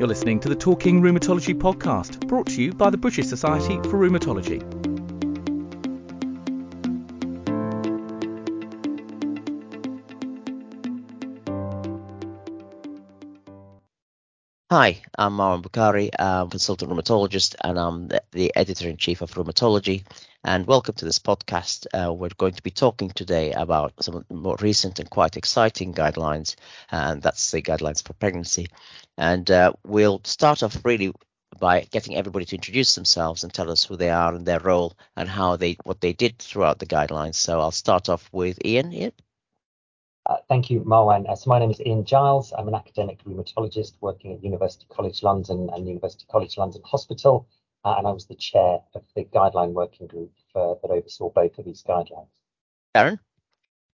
You're listening to the Talking Rheumatology podcast, brought to you by the British Society for Rheumatology. Hi, I'm Marwan Bukhari, I'm a consultant rheumatologist and I'm the editor-in-chief of Rheumatology. And welcome to this podcast. We're going to be talking today about some of the more recent and quite exciting guidelines, and that's the guidelines for pregnancy. And we'll start off really by getting everybody to introduce themselves and tell us who they are and their role and how what they did throughout the guidelines. So I'll start off with Ian. Ian? Thank you, Marwan. So my name is Ian Giles. I'm an academic rheumatologist working at University College London and University College London Hospital. And I was the chair of the guideline working group that oversaw both of these guidelines. Karen?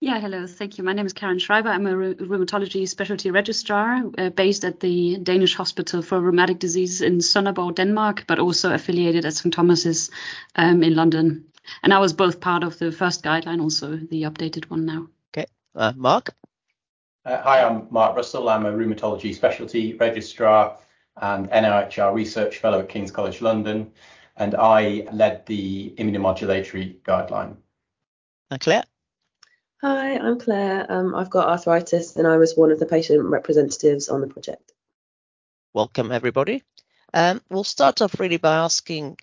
Yeah, hello. Thank you. My name is Karen Schreiber. I'm a rheumatology specialty registrar based at the Danish Hospital for Rheumatic Diseases in Sønderborg, Denmark, but also affiliated at St. Thomas's in London. And I was both part of the first guideline, also the updated one now. Okay. Mark? Hi, I'm Mark Russell. I'm a rheumatology specialty registrar and NIHR Research Fellow at King's College London, and I led the immunomodulatory guideline. Claire? Hi, I'm Claire. I've got arthritis, and I was one of the patient representatives on the project. Welcome, everybody. We'll start off really by asking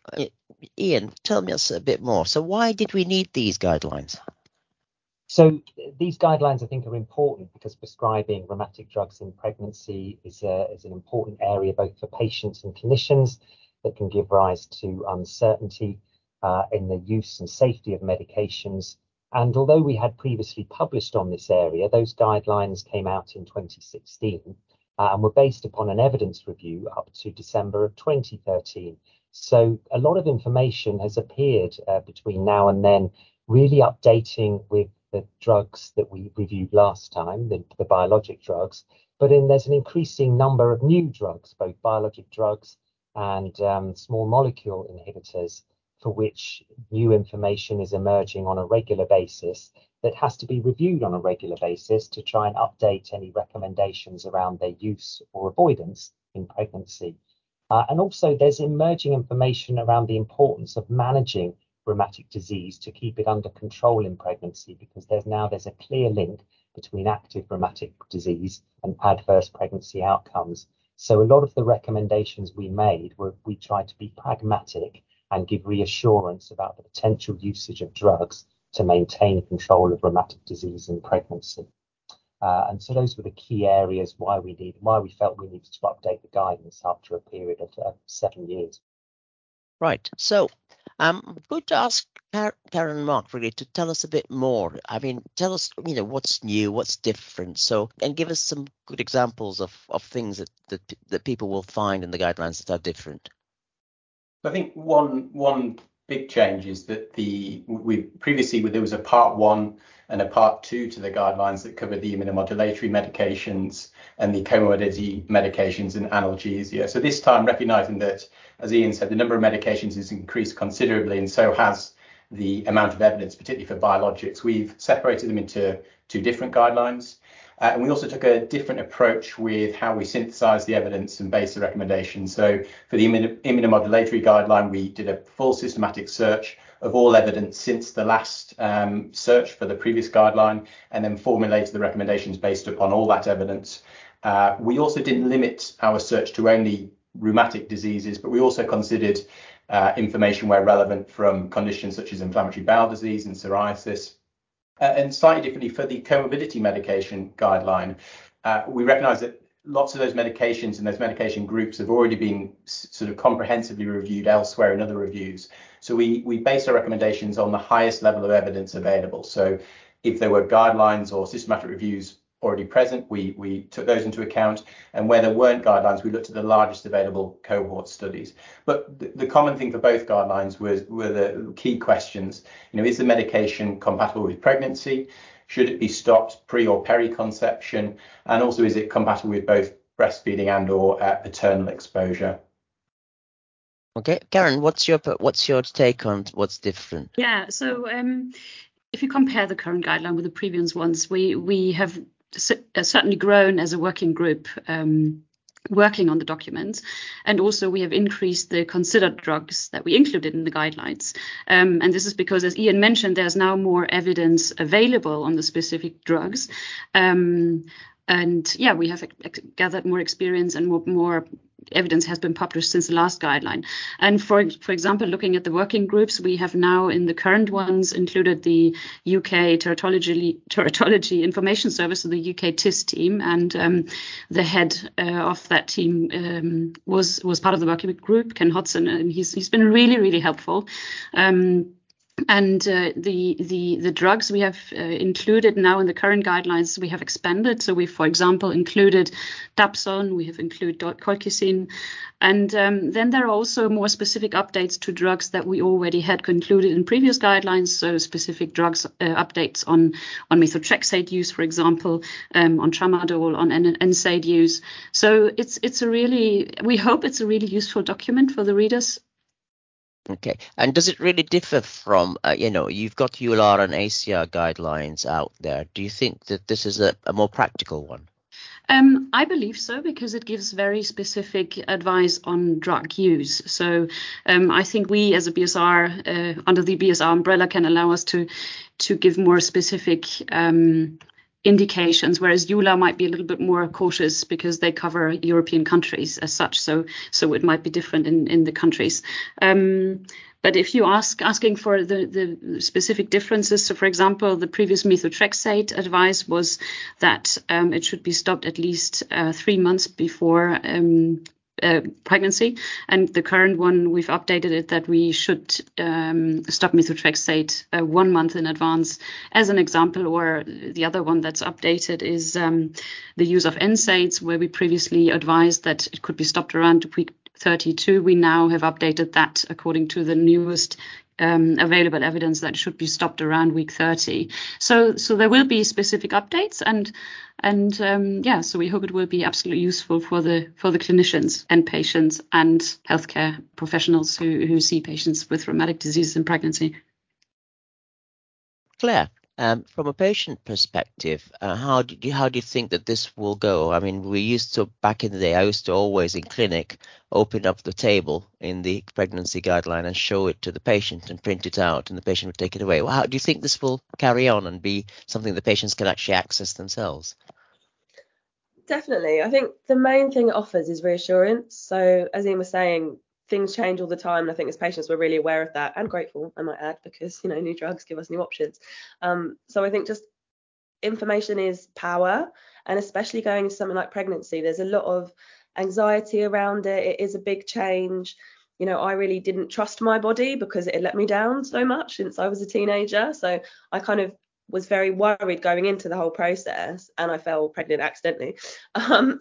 Ian, tell me a bit more. So why did we need these guidelines? So these guidelines, I think, are important because prescribing rheumatic drugs in pregnancy is an important area both for patients and clinicians that can give rise to uncertainty in the use and safety of medications. And although we had previously published on this area, those guidelines came out in 2016 and were based upon an evidence review up to December of 2013. So a lot of information has appeared between now and then, really updating with the drugs that we reviewed last time, the biologic drugs, but there's an increasing number of new drugs, both biologic drugs and small molecule inhibitors, for which new information is emerging on a regular basis that has to be reviewed on a regular basis to try and update any recommendations around their use or avoidance in pregnancy. And also there's emerging information around the importance of managing rheumatic disease to keep it under control in pregnancy, because there's a clear link between active rheumatic disease and adverse pregnancy outcomes. So a lot of the recommendations we made were, we tried to be pragmatic and give reassurance about the potential usage of drugs to maintain control of rheumatic disease in pregnancy. And so those were the key areas why we felt we needed to update the guidance after a period of 7 years. Right. So I'm going to ask Karen and Mark really to tell us a bit more. I mean, tell us, what's new, what's different. So, and give us some good examples of things that people will find in the guidelines that are different. I think one big change is that there was a part one and a part two to the guidelines that cover the immunomodulatory medications and the comorbidity medications and analgesia. So this time, recognizing that, as Ian said, the number of medications has increased considerably, and so has the amount of evidence, particularly for biologics. We've separated them into two different guidelines. And we also took a different approach with how we synthesize the evidence and base the recommendations. So for the immunomodulatory guideline, we did a full systematic search of all evidence since the last search for the previous guideline, and then formulated the recommendations based upon all that evidence. We also didn't limit our search to only rheumatic diseases, but we also considered information where relevant from conditions such as inflammatory bowel disease and psoriasis. And slightly differently for the comorbidity medication guideline, we recognise that lots of those medications and those medication groups have already been sort of comprehensively reviewed elsewhere in other reviews. So we base our recommendations on the highest level of evidence available. So if there were guidelines or systematic reviews already present, we took those into account. And where there weren't guidelines, we looked at the largest available cohort studies. But the common thing for both guidelines were the key questions. Is the medication compatible with pregnancy? Should it be stopped pre or peri-conception? And also, is it compatible with both breastfeeding and or paternal exposure? Okay, Karen, what's your take on what's different? Yeah, so if you compare the current guideline with the previous ones, we have certainly grown as a working group working on the documents. And also we have increased the considered drugs that we included in the guidelines. And this is because, as Ian mentioned, there's now more evidence available on the specific drugs. And yeah, we have gathered more experience and more evidence has been published since the last guideline. And for example, looking at the working groups, we have now in the current ones included the UK Teratology Information Service, so the UK TIS team, and the head of that team was part of the working group, Ken Hudson, and he's been really, really helpful. And the drugs we have included now in the current guidelines, we have expanded. So we, for example, included dapsone, we have included colchicine. And then there are also more specific updates to drugs that we already had concluded in previous guidelines. So specific drugs updates on methotrexate use, for example, on tramadol, on NSAID use. So we hope it's a really useful document for the readers. Okay, and does it really differ from, you've got EULAR and ACR guidelines out there. Do you think that this is a more practical one? I believe so, because it gives very specific advice on drug use. So I think we as a BSR, under the BSR umbrella, can allow us to give more specific indications, whereas EULAR might be a little bit more cautious because they cover European countries as such. So it might be different in the countries. But if you asking for the specific differences, so for example, the previous methotrexate advice was that it should be stopped at least 3 months before pregnancy, and the current one we've updated it that we should stop methotrexate 1 month in advance as an example. Or the other one that's updated is the use of NSAIDs, where we previously advised that it could be stopped around week 32. We now have updated that according to the newest available evidence that should be stopped around week 30. So there will be specific updates, so we hope it will be absolutely useful for the clinicians and patients and healthcare professionals who see patients with rheumatic diseases in pregnancy. Claire, from a patient perspective, how do you think that this will go? I mean, we used to, back in the day, I used to always in clinic open up the table in the pregnancy guideline and show it to the patient and print it out, and the patient would take it away. Well, how do you think this will carry on and be something the patients can actually access themselves? Definitely. I think the main thing it offers is reassurance. So as Ian was saying, things change all the time, and I think as patients we're really aware of that and grateful, I might add, because new drugs give us new options. So I think just information is power, and especially going into something like pregnancy, there's a lot of anxiety around it. It is a big change. I really didn't trust my body because it had let me down so much since I was a teenager. So I kind of was very worried going into the whole process, and I fell pregnant accidentally.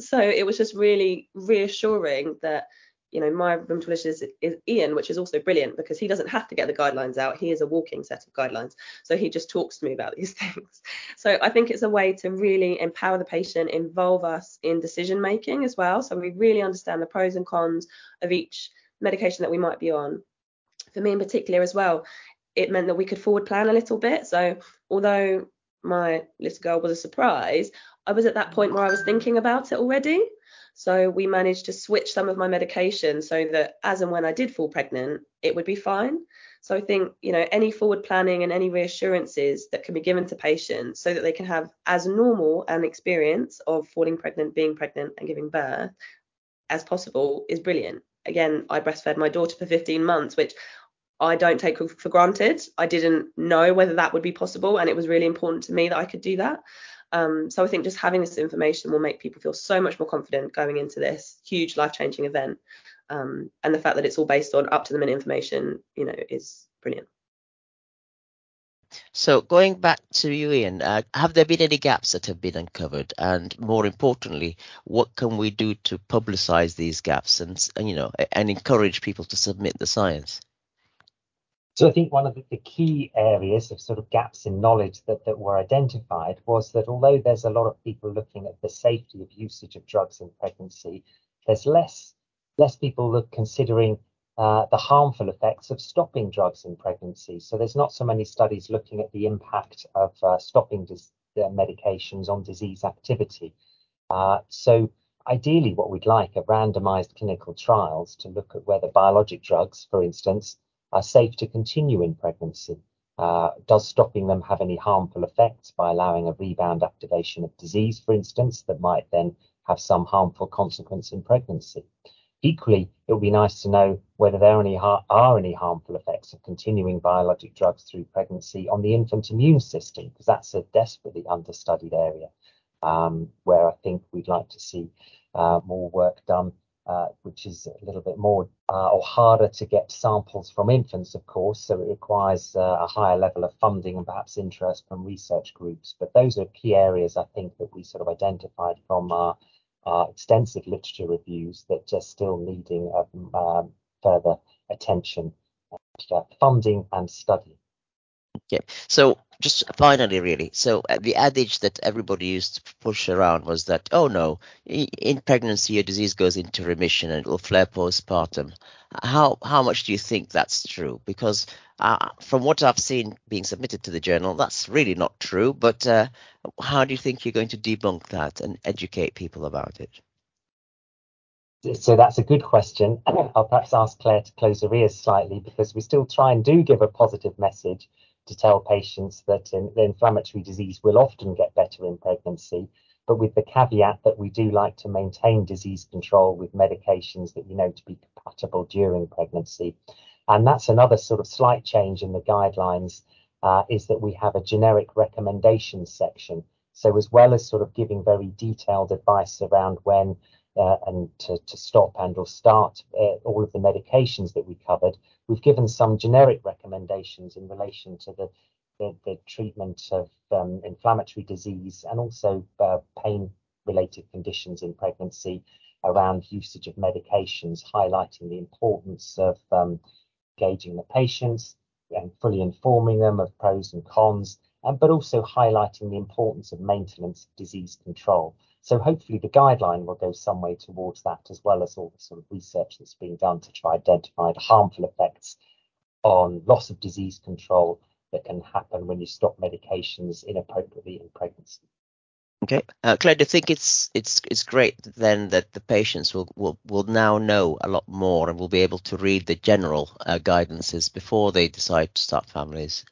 So it was just really reassuring that my rheumatologist is Ian, which is also brilliant because he doesn't have to get the guidelines out. He is a walking set of guidelines. So he just talks to me about these things. So I think it's a way to really empower the patient, involve us in decision making as well. So we really understand the pros and cons of each medication that we might be on. For me in particular as well, it meant that we could forward plan a little bit. So although my little girl was a surprise, I was at that point where I was thinking about it already. So we managed to switch some of my medication so that as and when I did fall pregnant, it would be fine. So I think, any forward planning and any reassurances that can be given to patients so that they can have as normal an experience of falling pregnant, being pregnant and giving birth as possible is brilliant. Again, I breastfed my daughter for 15 months, which I don't take for granted. I didn't know whether that would be possible, and it was really important to me that I could do that. So I think just having this information will make people feel so much more confident going into this huge life-changing event. And the fact that it's all based on up-to-the-minute information, is brilliant. So going back to you, Ian, have there been any gaps that have been uncovered? And more importantly, what can we do to publicise these gaps and encourage people to submit the science? So I think one of the key areas of sort of gaps in knowledge that were identified was that although there's a lot of people looking at the safety of usage of drugs in pregnancy, there's less people considering the harmful effects of stopping drugs in pregnancy. So there's not so many studies looking at the impact of stopping medications on disease activity. So Ideally, what we'd like are randomized clinical trials to look at whether biologic drugs, for instance, are safe to continue in pregnancy. Does stopping them have any harmful effects by allowing a rebound activation of disease, for instance, that might then have some harmful consequence in pregnancy? Equally, it would be nice to know whether there are any harmful effects of continuing biologic drugs through pregnancy on the infant immune system, because that's a desperately understudied area where I think we'd like to see more work done, which is a little bit more or harder to get samples from infants, of course, so it requires a higher level of funding and perhaps interest from research groups. But those are key areas, I think, that we sort of identified from our extensive literature reviews that just still needing further attention, funding and study. Yeah. So just finally, really, so the adage that everybody used to push around was that, oh, no, in pregnancy, your disease goes into remission and it will flare postpartum. How much do you think that's true? Because from what I've seen being submitted to the journal, that's really not true. But how do you think you're going to debunk that and educate people about it? So that's a good question. I'll perhaps ask Claire to close her ears slightly, because we still try and do give a positive message to tell patients that the inflammatory disease will often get better in pregnancy, but with the caveat that we do like to maintain disease control with medications that we know to be compatible during pregnancy. And that's another sort of slight change in the guidelines, is that we have a generic recommendation section. So as well as sort of giving very detailed advice around when and to stop and or start all of the medications that we covered, we've given some generic recommendations in relation to the treatment of inflammatory disease and also pain-related conditions in pregnancy around usage of medications, highlighting the importance of engaging the patients and fully informing them of pros and cons, but also highlighting the importance of maintenance of disease control. So hopefully the guideline will go some way towards that, as well as all the sort of research that's being done to try to identify the harmful effects on loss of disease control that can happen when you stop medications inappropriately in pregnancy. Okay, Claire, do you think it's great then that the patients will now know a lot more and will be able to read the general guidances before they decide to start families?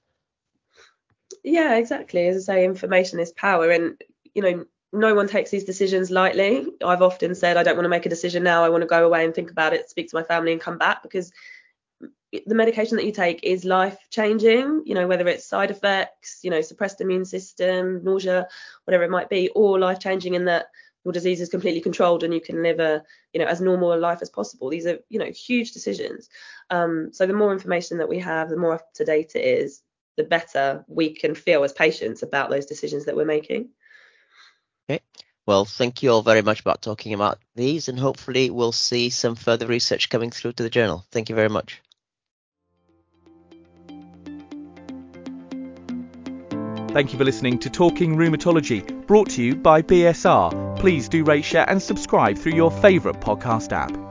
Yeah, exactly. As I say, information is power, and you know, no one takes these decisions lightly. I've often said, I don't want to make a decision now. I want to go away and think about it, speak to my family and come back, because the medication that you take is life changing, you know, whether it's side effects, you know, suppressed immune system, nausea, whatever it might be, or life changing in that your disease is completely controlled and you can live a, you know, as normal a life as possible. These are, you know, huge decisions. So the more information that we have, the more up to date it is, the better we can feel as patients about those decisions that we're making. Okay. Well, thank you all very much about talking about these, and hopefully we'll see some further research coming through to the journal. Thank you very much. Thank you for listening to Talking Rheumatology, brought to you by BSR. Please do rate, share and subscribe through your favourite podcast app.